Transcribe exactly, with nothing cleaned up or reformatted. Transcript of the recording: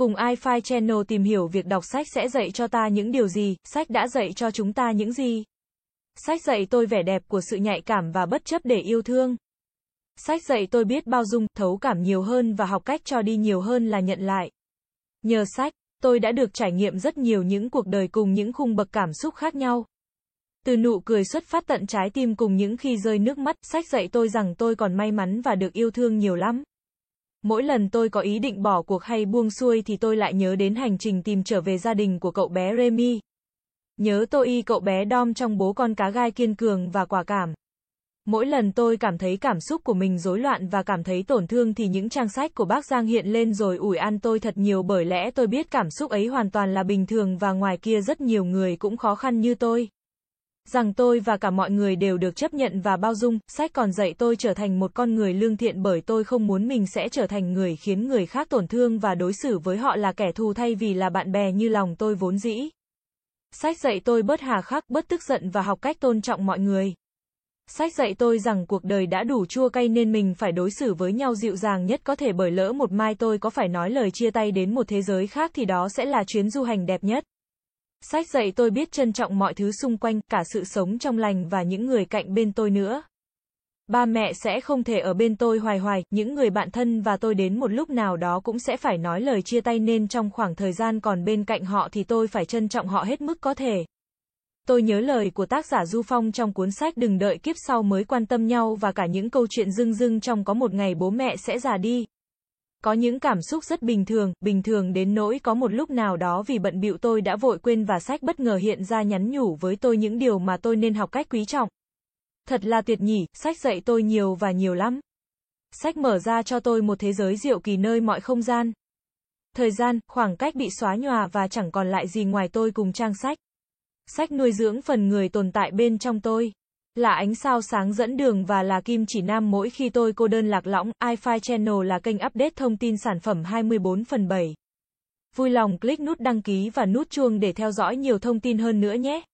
Cùng iFive Channel tìm hiểu việc đọc sách sẽ dạy cho ta những điều gì, sách đã dạy cho chúng ta những gì. Sách dạy tôi vẻ đẹp của sự nhạy cảm và bất chấp để yêu thương. Sách dạy tôi biết bao dung, thấu cảm nhiều hơn và học cách cho đi nhiều hơn là nhận lại. Nhờ sách, tôi đã được trải nghiệm rất nhiều những cuộc đời cùng những khung bậc cảm xúc khác nhau. Từ nụ cười xuất phát tận trái tim cùng những khi rơi nước mắt, sách dạy tôi rằng tôi còn may mắn và được yêu thương nhiều lắm. Mỗi lần tôi có ý định bỏ cuộc hay buông xuôi thì tôi lại nhớ đến hành trình tìm trở về gia đình của cậu bé Remy. Nhớ tôi y cậu bé Dom trong Bố Con Cá Gai kiên cường và quả cảm. Mỗi lần tôi cảm thấy cảm xúc của mình rối loạn và cảm thấy tổn thương thì những trang sách của bác Giang hiện lên rồi ủi an tôi thật nhiều, bởi lẽ tôi biết cảm xúc ấy hoàn toàn là bình thường và ngoài kia rất nhiều người cũng khó khăn như tôi. Rằng tôi và cả mọi người đều được chấp nhận và bao dung. Sách còn dạy tôi trở thành một con người lương thiện, bởi tôi không muốn mình sẽ trở thành người khiến người khác tổn thương và đối xử với họ là kẻ thù thay vì là bạn bè như lòng tôi vốn dĩ. Sách dạy tôi bớt hà khắc, bớt tức giận và học cách tôn trọng mọi người. Sách dạy tôi rằng cuộc đời đã đủ chua cay nên mình phải đối xử với nhau dịu dàng nhất có thể, bởi lỡ một mai tôi có phải nói lời chia tay đến một thế giới khác thì đó sẽ là chuyến du hành đẹp nhất. Sách dạy tôi biết trân trọng mọi thứ xung quanh, cả sự sống trong lành và những người cạnh bên tôi nữa. Ba mẹ sẽ không thể ở bên tôi hoài hoài, những người bạn thân và tôi đến một lúc nào đó cũng sẽ phải nói lời chia tay, nên trong khoảng thời gian còn bên cạnh họ thì tôi phải trân trọng họ hết mức có thể. Tôi nhớ lời của tác giả Du Phong trong cuốn sách Đừng Đợi Kiếp Sau Mới Quan Tâm Nhau và cả những câu chuyện rưng rưng trong Có Một Ngày Bố Mẹ Sẽ Già Đi. Có những cảm xúc rất bình thường, bình thường đến nỗi có một lúc nào đó vì bận bịu tôi đã vội quên, và sách bất ngờ hiện ra nhắn nhủ với tôi những điều mà tôi nên học cách quý trọng. Thật là tuyệt nhỉ, sách dạy tôi nhiều và nhiều lắm. Sách mở ra cho tôi một thế giới diệu kỳ nơi mọi không gian, thời gian, khoảng cách bị xóa nhòa và chẳng còn lại gì ngoài tôi cùng trang sách. Sách nuôi dưỡng phần người tồn tại bên trong tôi. Là ánh sao sáng dẫn đường và là kim chỉ nam mỗi khi tôi cô đơn lạc lõng. iFive Channel là kênh update thông tin sản phẩm hai mươi bốn trên bảy. Vui lòng click nút đăng ký và nút chuông để theo dõi nhiều thông tin hơn nữa nhé.